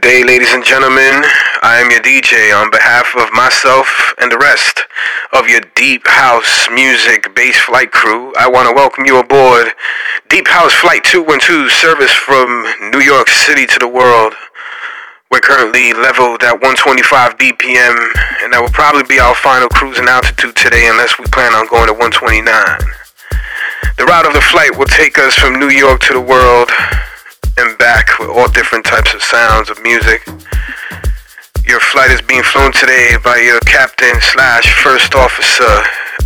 Good day, ladies and gentlemen. I am your DJ on behalf of myself and the rest of your Deep House Music Bass Flight crew. I want to welcome you aboard Deep House Flight 212, service from New York City to the world. We're currently leveled at 125 BPM, and that will probably be our final cruising altitude today unless we plan on going to 129. The route of the flight will take us from New York to the world and back with all different types of sounds of music. Your flight is being flown today by your captain / first officer.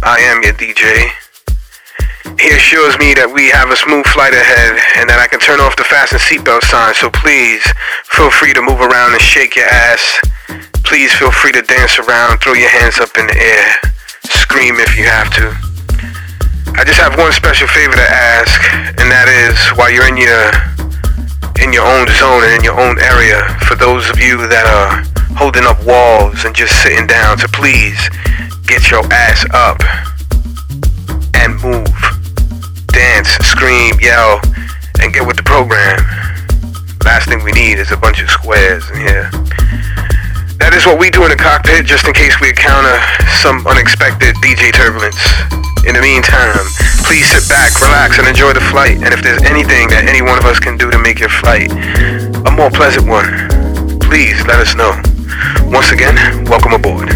I am your DJ. He assures me that we have a smooth flight ahead and that I can turn off the fasten seatbelt sign, so please feel free to move around and shake your ass. Please feel free to dance around, throw your hands up in the air, scream if you have to. I just have one special favor to ask, and that is, while you're in your own zone and in your own area, for those of you that are holding up walls and just sitting down, to please get your ass up and move, dance, scream, yell, and get with the program. Last thing we need is a bunch of squares in here. That is what we do in the cockpit, just in case we encounter some unexpected DJ turbulence. In the meantime, please sit back, relax, and enjoy the flight. And if there's anything that any one of us can do to make your flight a more pleasant one, please let us know. Once again, welcome aboard.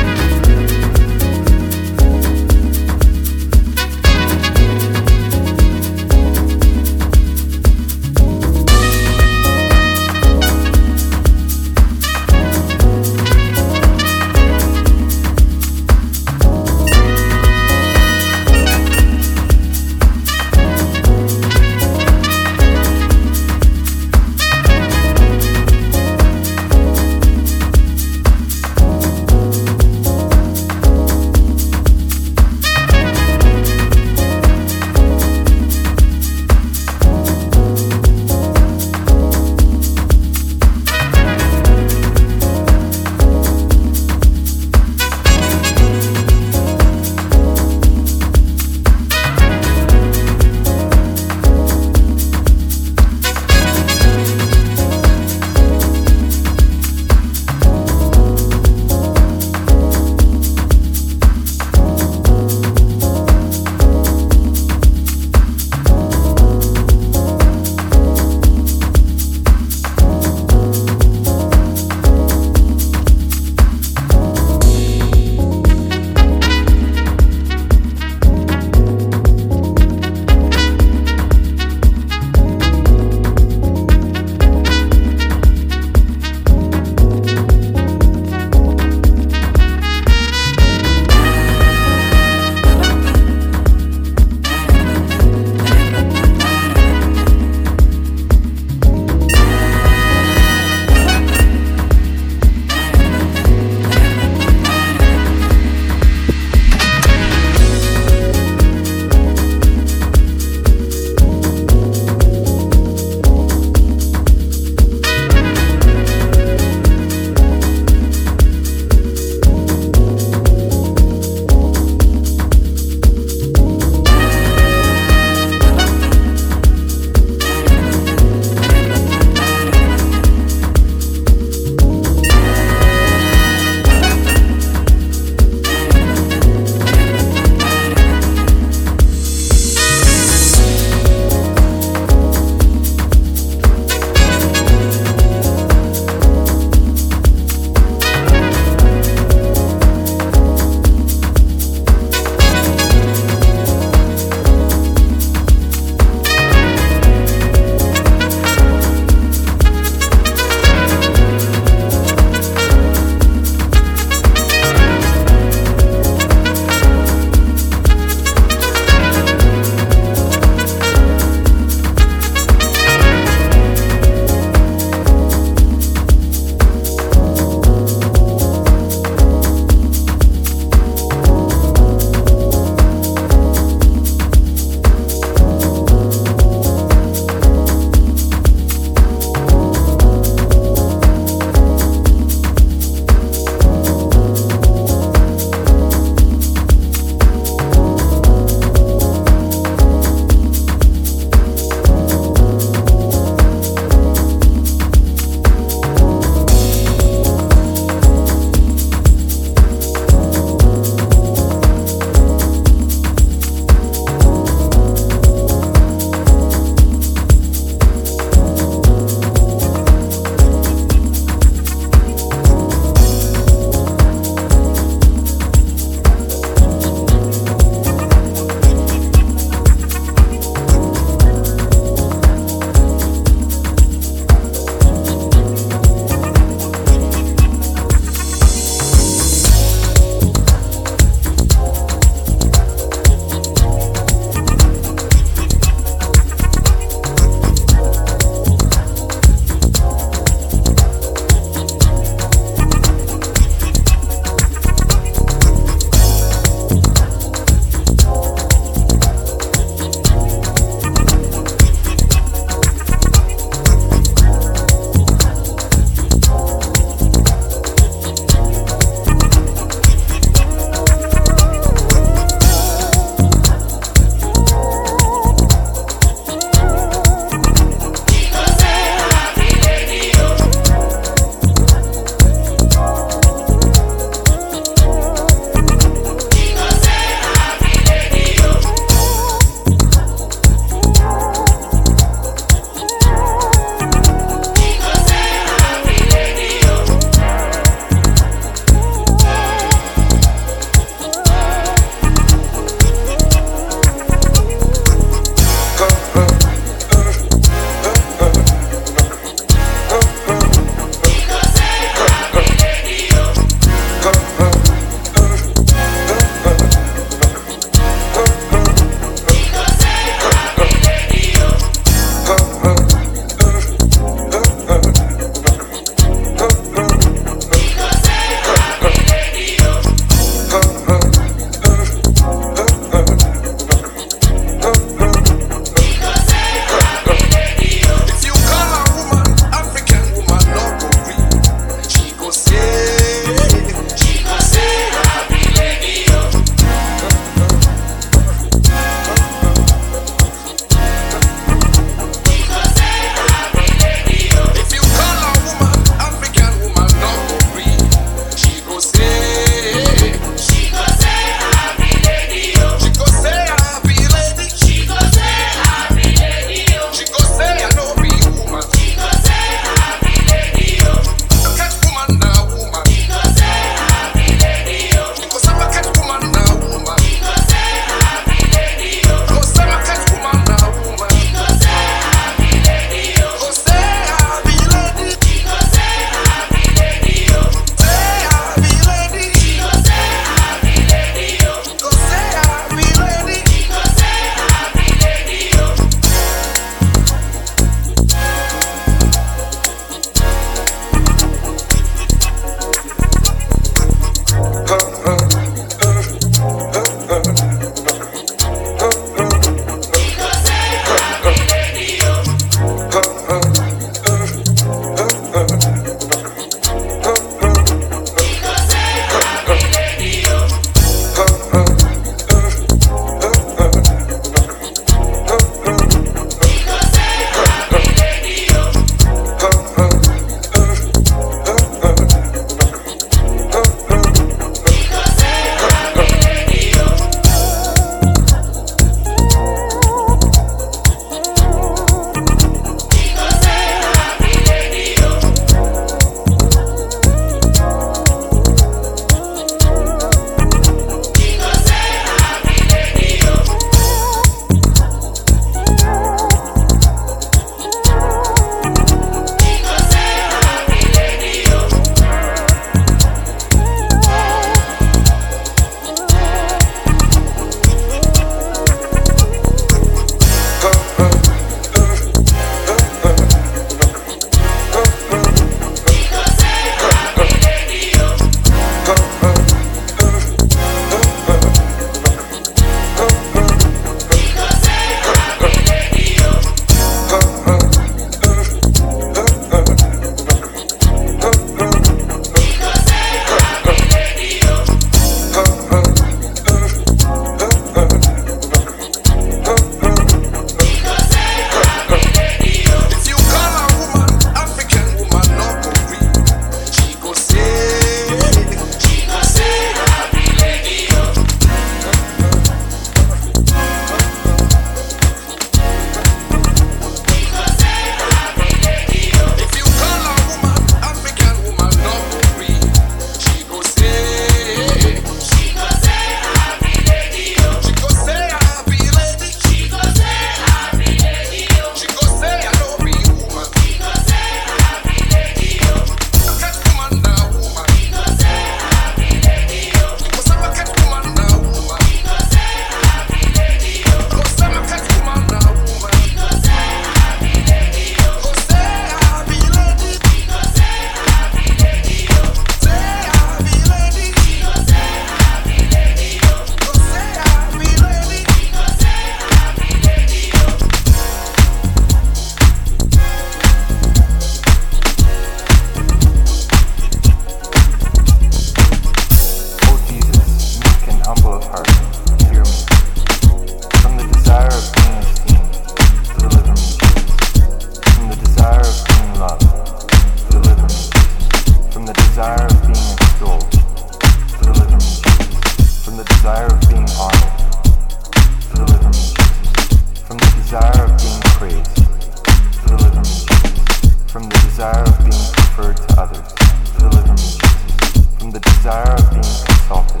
desire of being preferred to others. Deliver me, Jesus, from the desire of being consulted.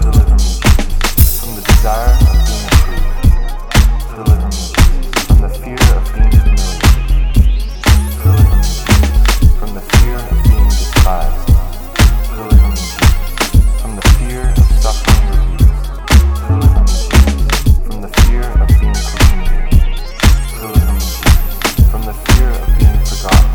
Deliver me, Jesus, from the desire of being approved. Deliver me, Jesus, from the fear of being humiliated. Deliver me, Jesus, from the fear of being despised. Deliver me, Jesus, from the fear of suffering abuse. Deliver me, Jesus, from the fear of being calumniated. Deliver me, Jesus, from the fear of being forgotten.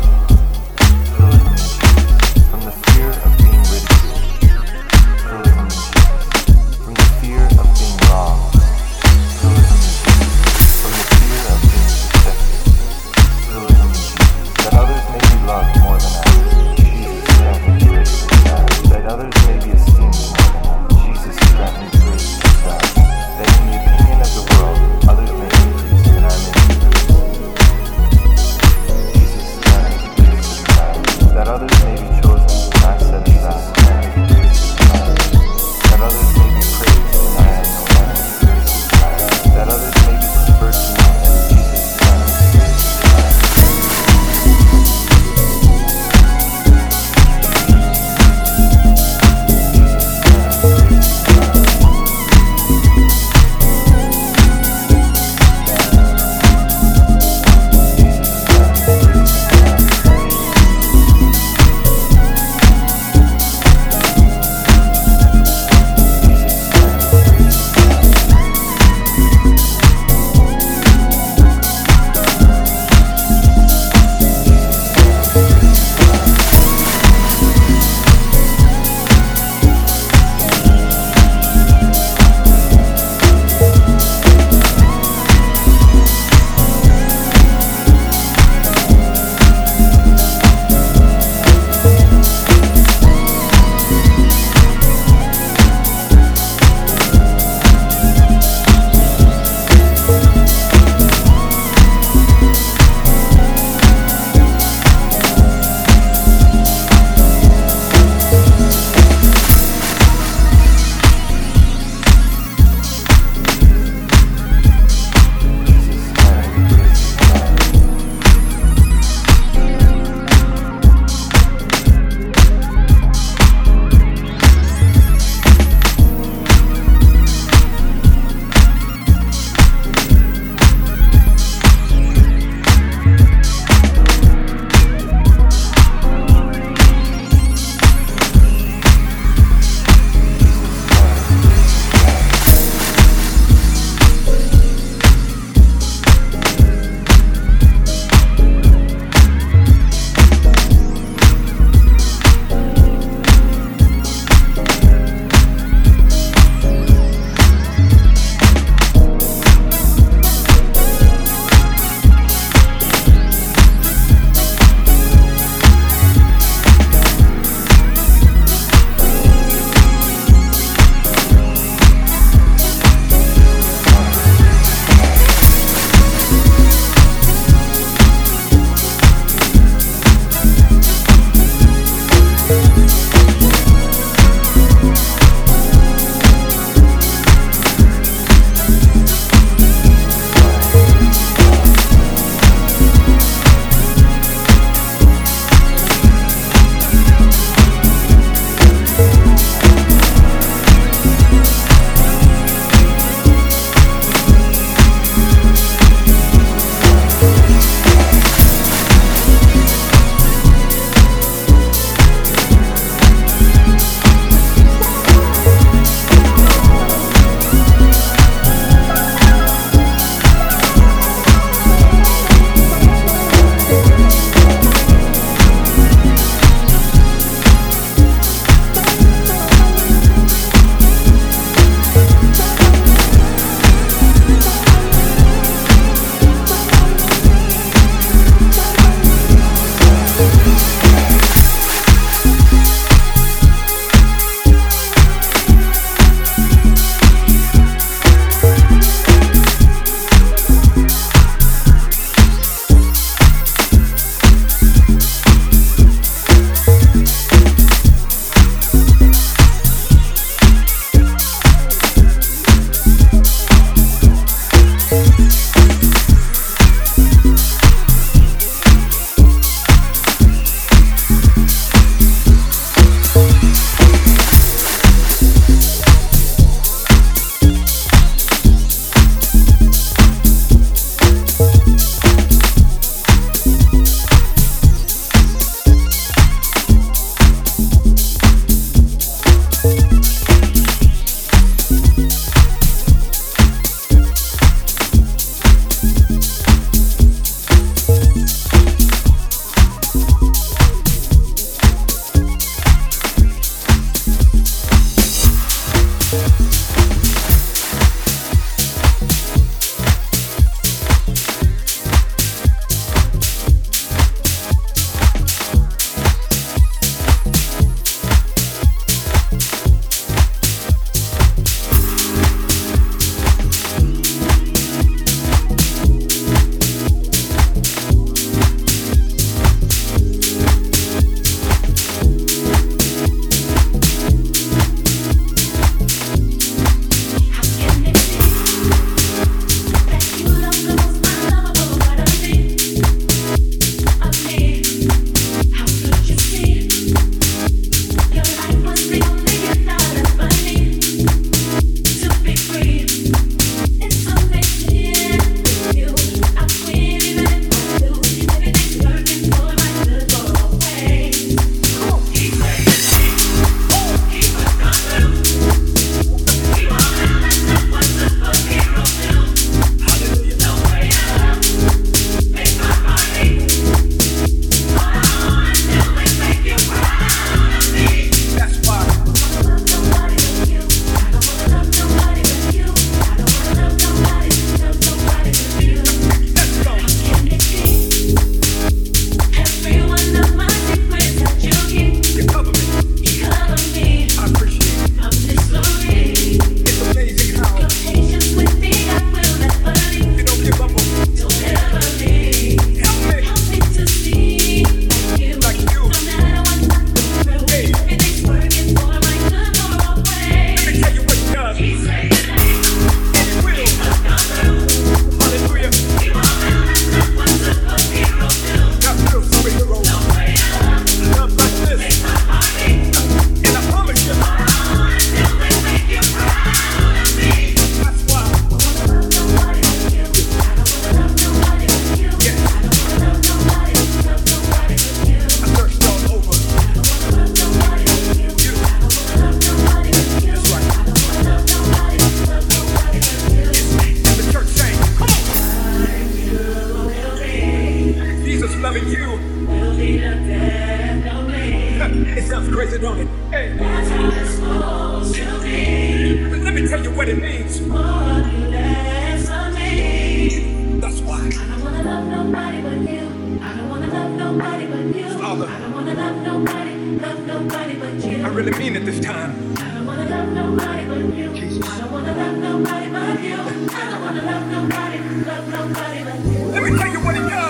loving you. We'll be the death of me. It sounds crazy, don't it? Hey. That's how it's supposed to be. Let me tell you what it means. More you less of me. That's why. I don't wanna love nobody but you. I don't wanna love nobody but you. Father. I don't wanna love nobody but you. I really mean it this time. I don't wanna love nobody but you. Jesus. I don't wanna love nobody but you. I don't wanna love nobody but you. Let me tell you what it does.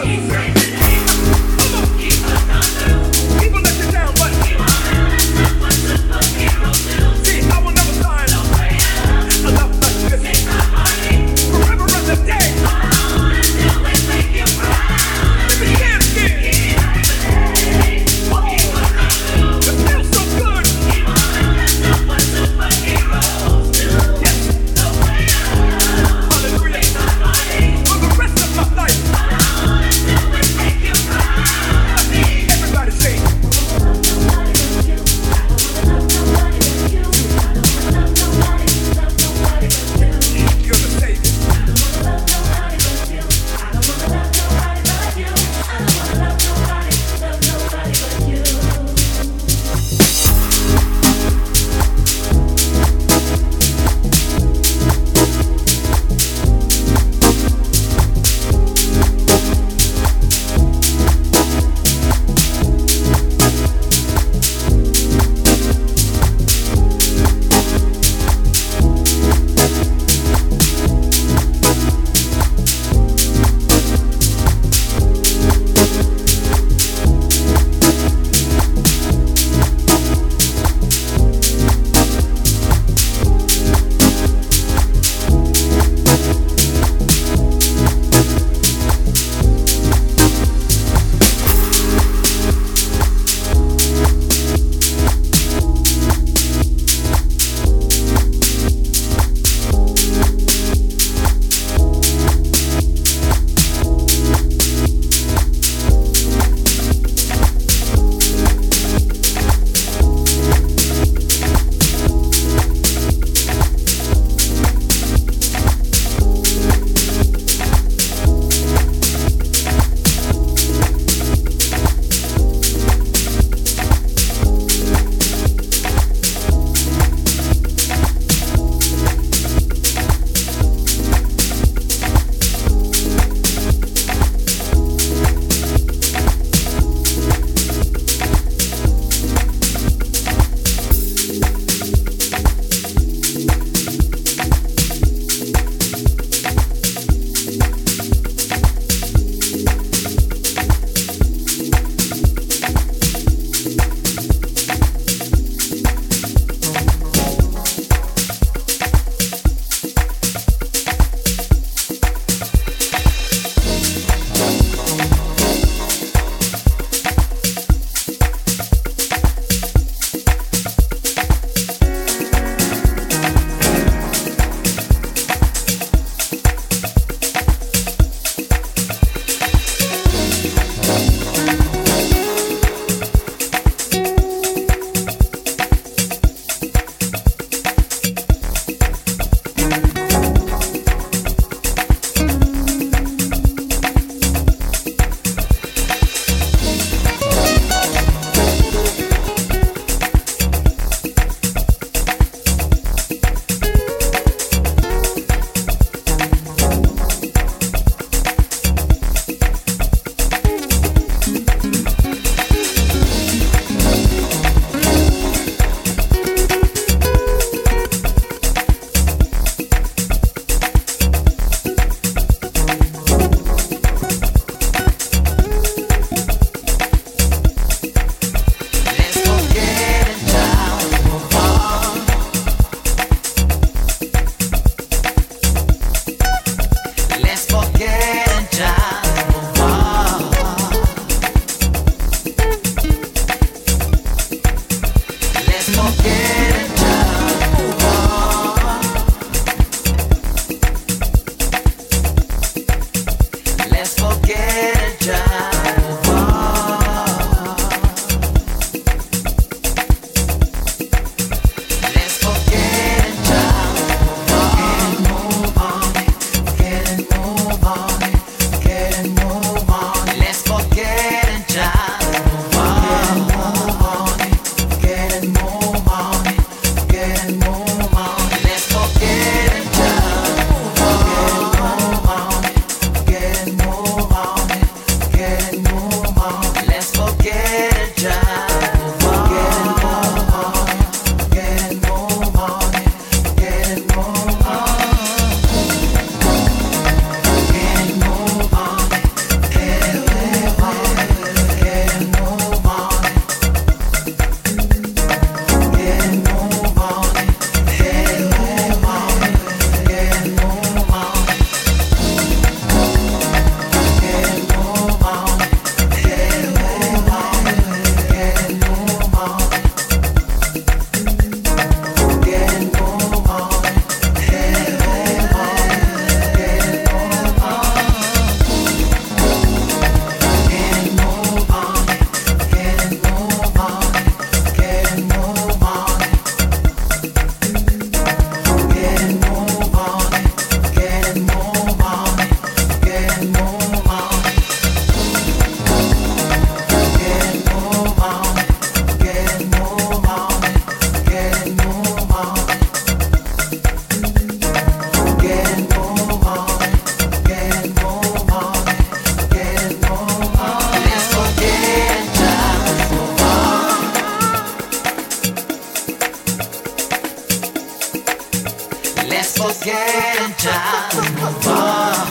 get down more.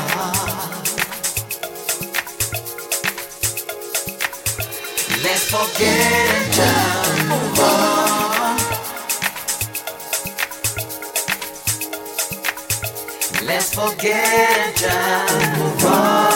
Let's forget down more. Let's forget and move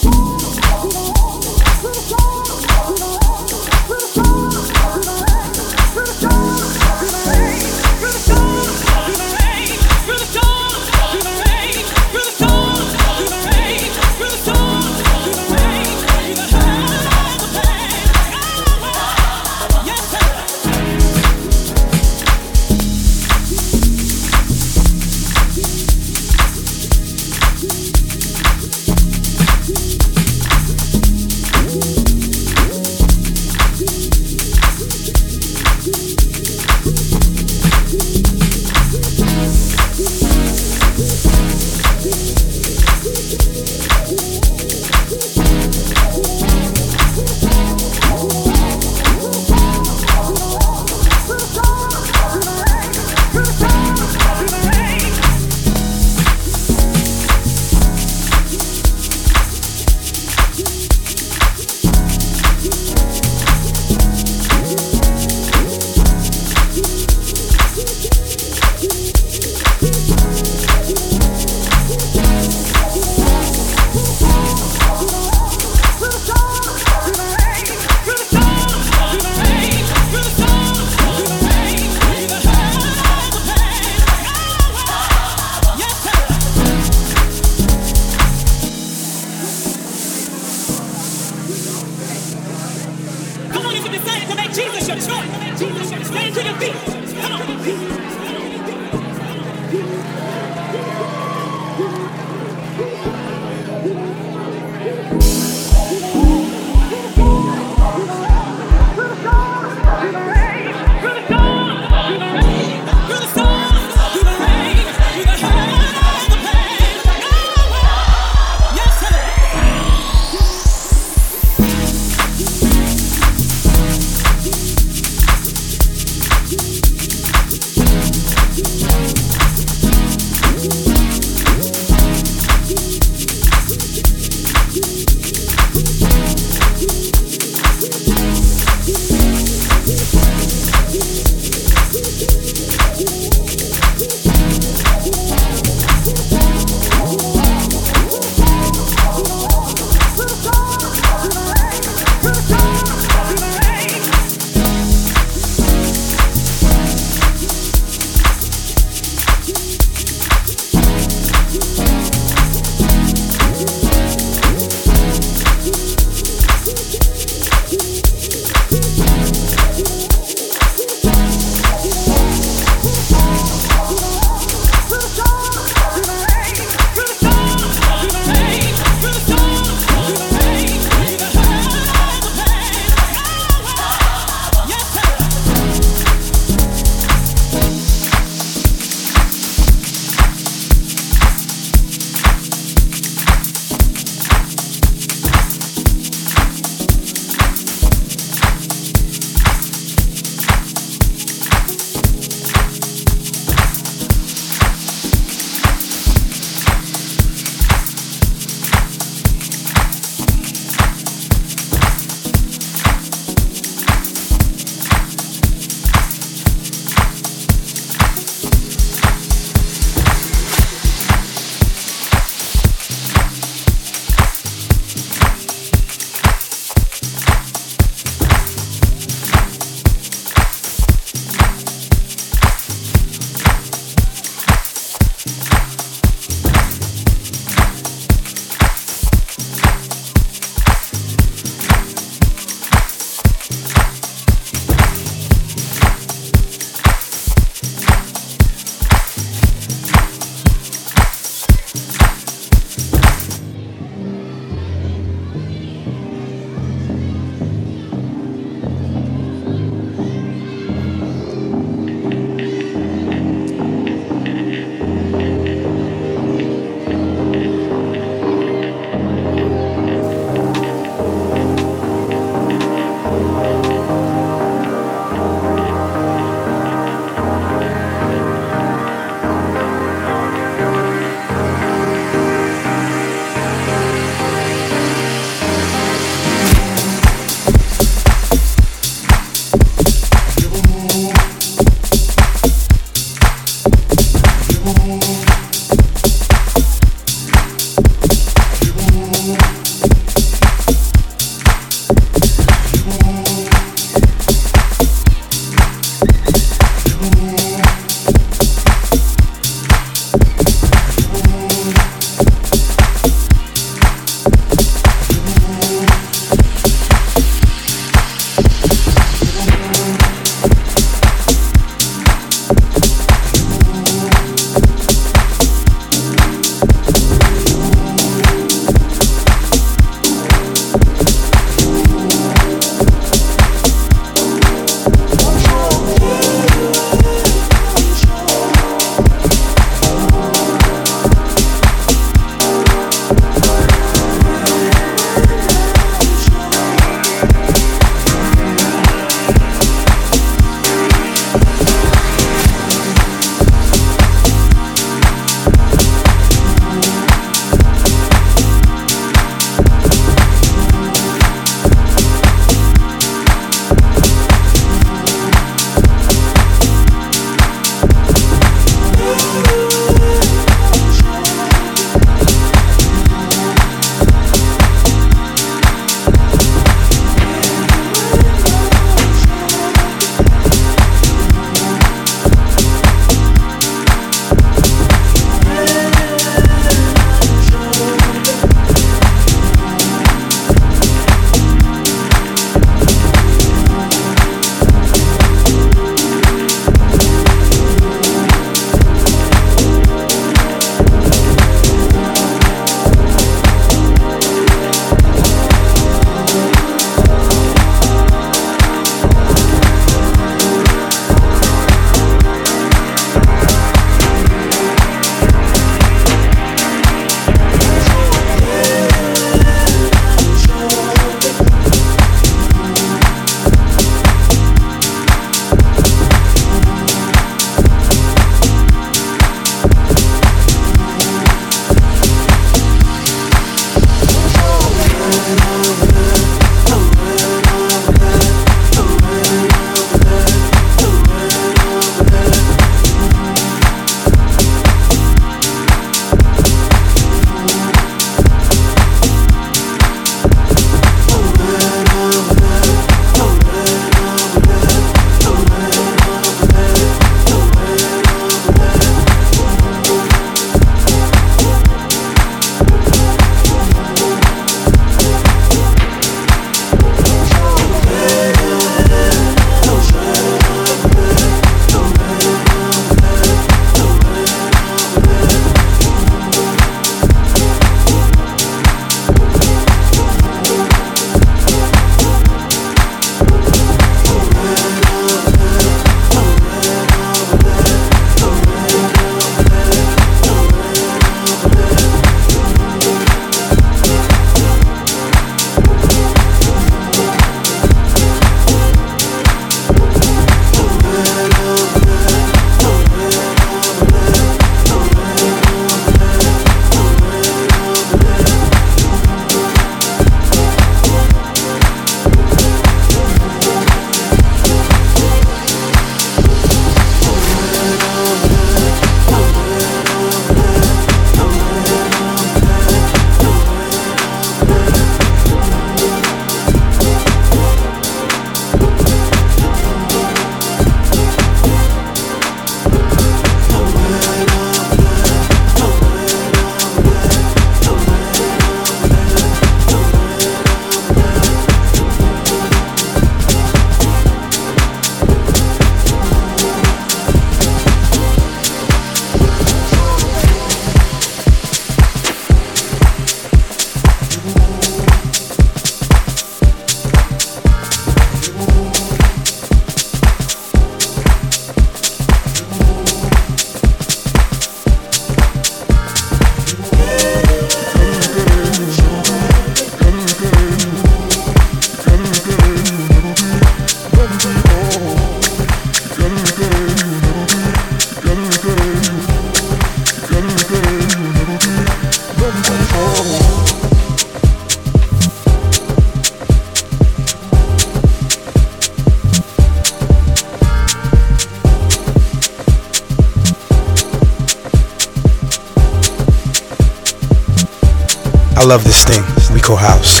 I love this thing we call house.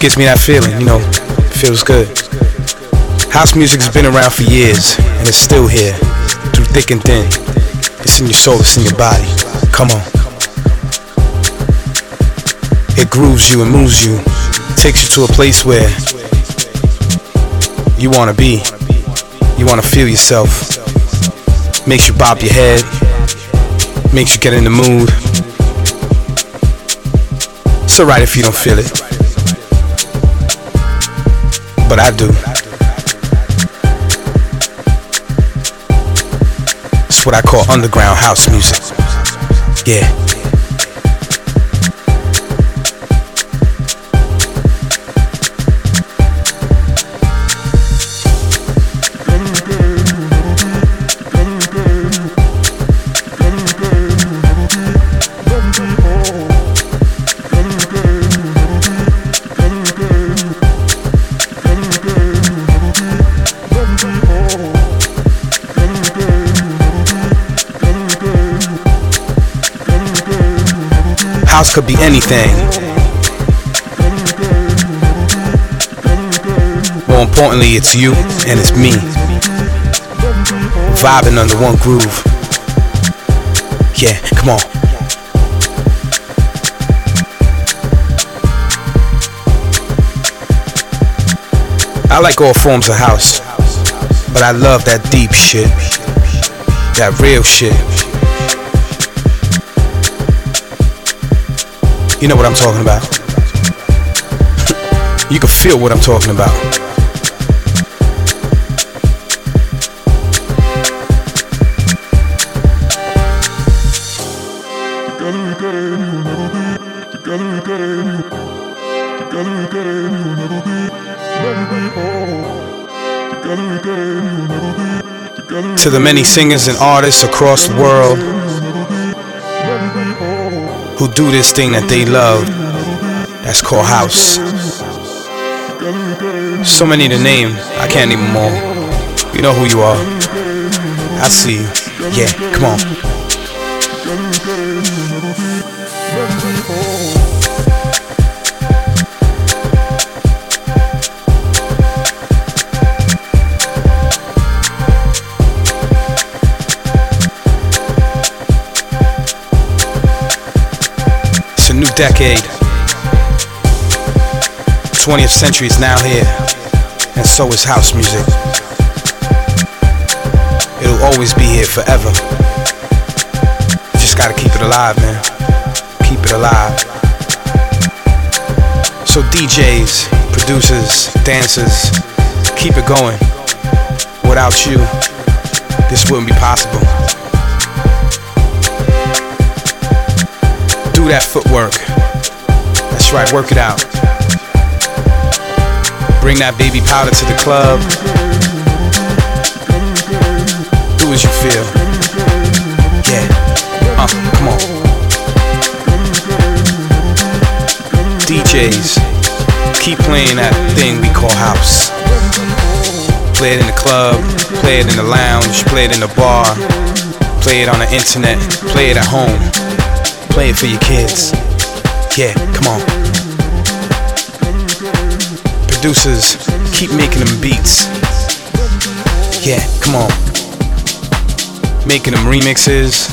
Gives me that feeling, you know, feels good. House music's been around for years, and it's still here, through thick and thin. It's in your soul, it's in your body. Come on. It grooves you and moves you, takes you to a place where you wanna be, you wanna feel yourself. Makes you bob your head, makes you get in the mood. It's alright if you don't feel it, but I do. It's what I call underground house music. Yeah. House could be anything. More importantly, it's you and it's me, vibing under one groove. Yeah, come on. I like all forms of house, but I love that deep shit, that real shit. You know what I'm talking about. You can feel what I'm talking about. To the many singers and artists across the world who do this thing that they love, that's called house. So many to name, I can't even more. You know who you are. I see you. Yeah, come on. Decade, 20th century is now here, and so is house music. It'll always be here forever. You just gotta keep it alive, man. Keep it alive. So DJs, producers, dancers, keep it going. Without you, this wouldn't be possible. Do that footwork. That's right, work it out. Bring that baby powder to the club. Do as you feel. Yeah. Come on. DJs, keep playing that thing we call house. Play it in the club, play it in the lounge, play it in the bar, play it on the internet, play it at home. Play it for your kids. Yeah, come on. Producers, keep making them beats. Yeah, come on. Making them remixes.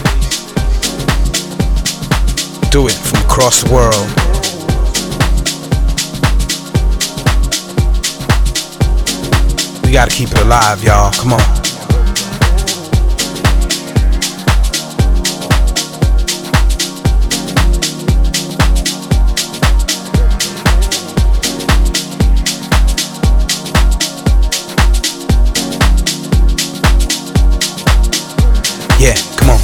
Do it from across the world. We gotta keep it alive, y'all. Come on. Yeah, come on.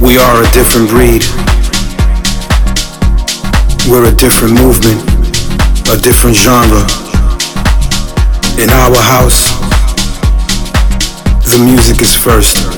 We are a different breed. We're a different movement, a different genre. In our house, the music is first.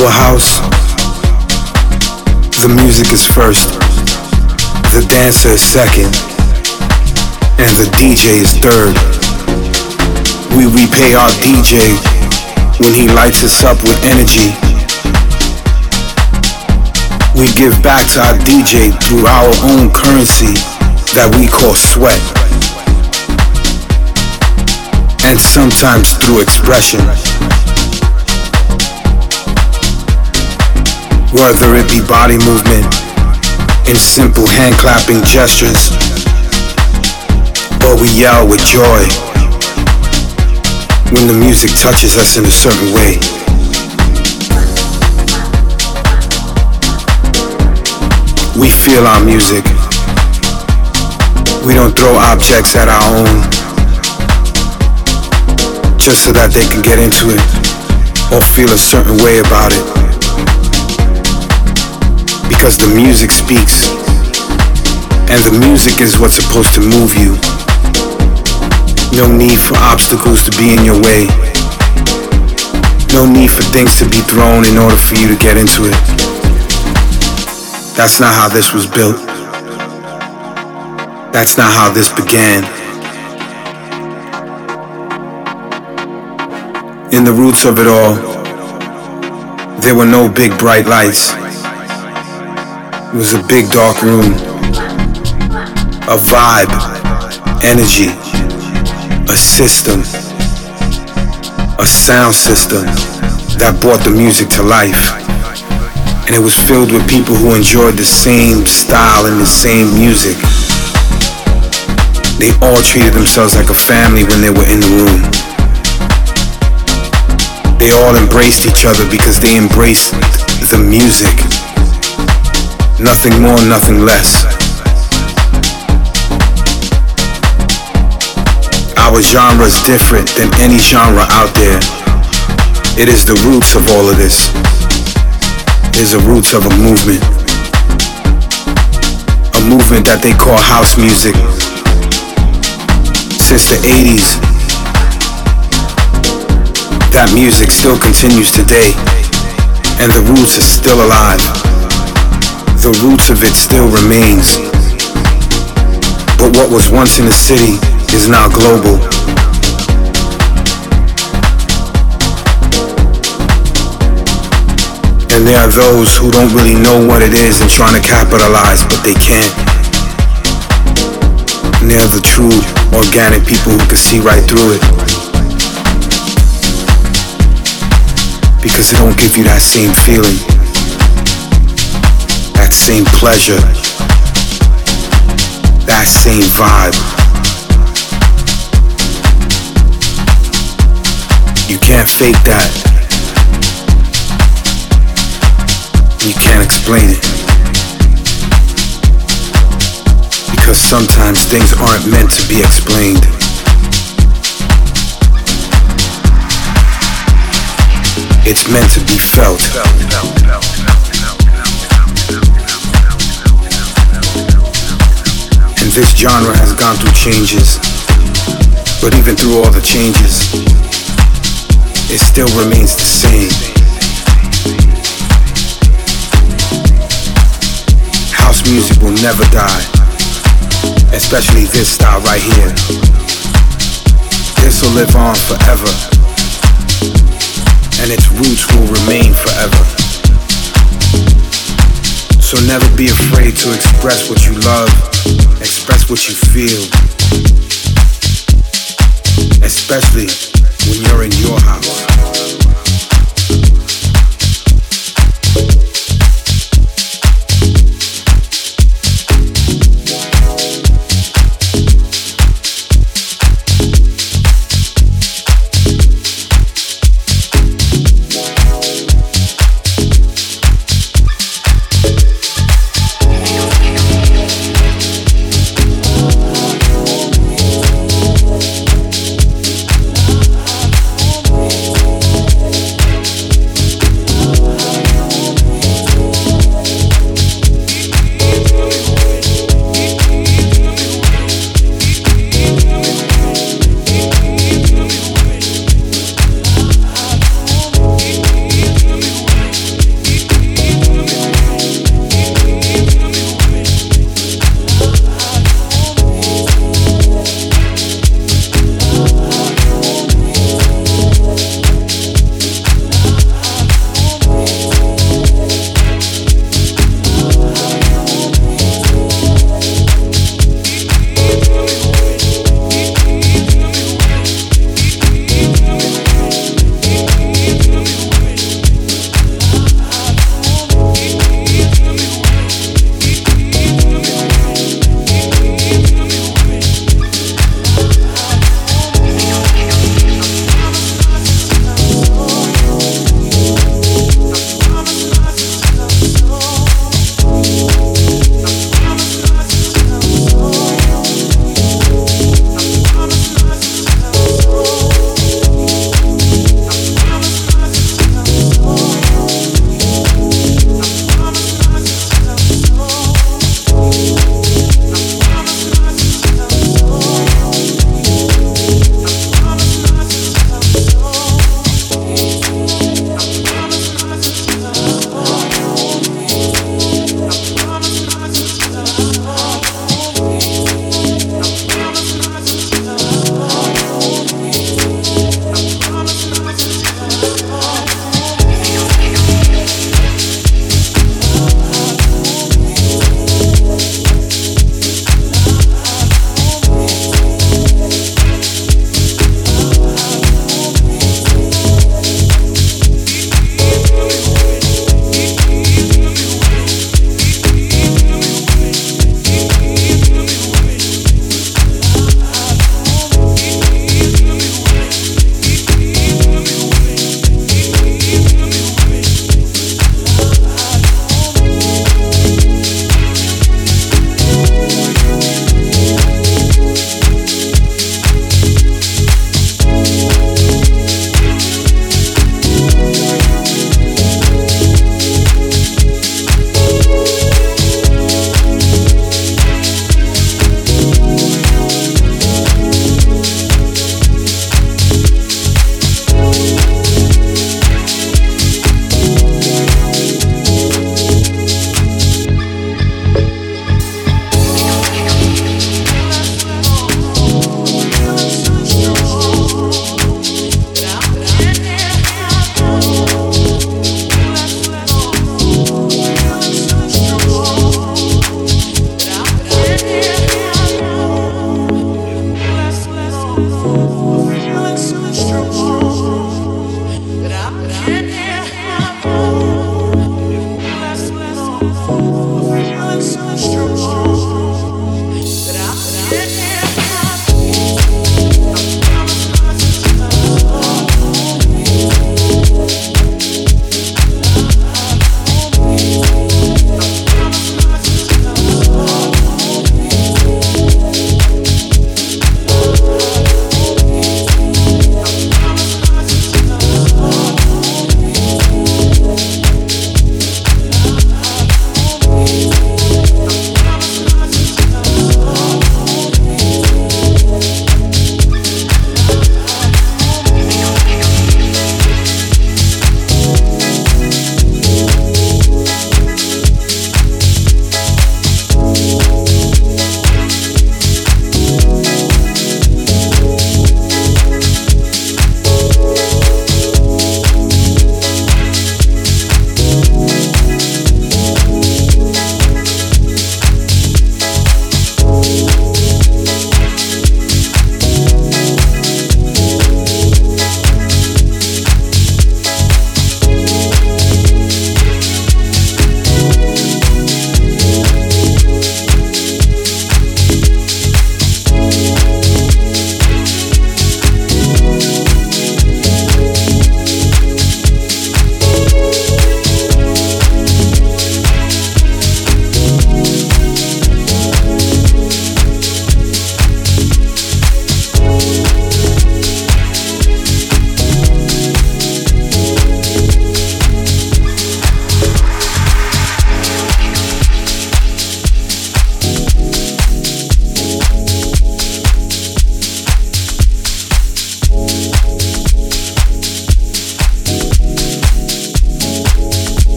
Our house, the music is first, the dancer is second, and the DJ is third. we repay our DJ when he lights us up with energy. We give back to our DJ through our own currency that we call sweat, and sometimes through expression, whether it be body movement in simple hand clapping gestures, or we yell with joy when the music touches us in a certain way. We feel our music. We don't throw objects at our own just so that they can get into it or feel a certain way about it, because the music speaks, and the music is what's supposed to move you. No need for obstacles to be in your way. No need for things to be thrown in order for you to get into it. That's not how this was built. That's not how this began. In the roots of it all, there were no big bright lights. It was a big dark room, a vibe, energy, a system, a sound system that brought the music to life. And it was filled with people who enjoyed the same style and the same music. They all treated themselves like a family when they were in the room. They all embraced each other because they embraced the music. Nothing more, nothing less. Our genre is different than any genre out there. It is the roots of all of this. It is the roots of a movement. A movement that they call house music. Since the 80s, that music still continues today, and the roots are still alive. The roots of it still remains. But what was once in the city is now global. And there are those who don't really know what it is and trying to capitalize, but they can't. And they're the true organic people who can see right through it, because it don't give you that same feeling, that same pleasure, that same vibe. You can't fake that. You can't explain it, because sometimes things aren't meant to be explained. It's meant to be felt. And this genre has gone through changes, but even through all the changes, it still remains the same. House music will never die, especially this style right here. This will live on forever, and its roots will remain forever. So never be afraid to express what you love, express what you feel, especially when you're in your house.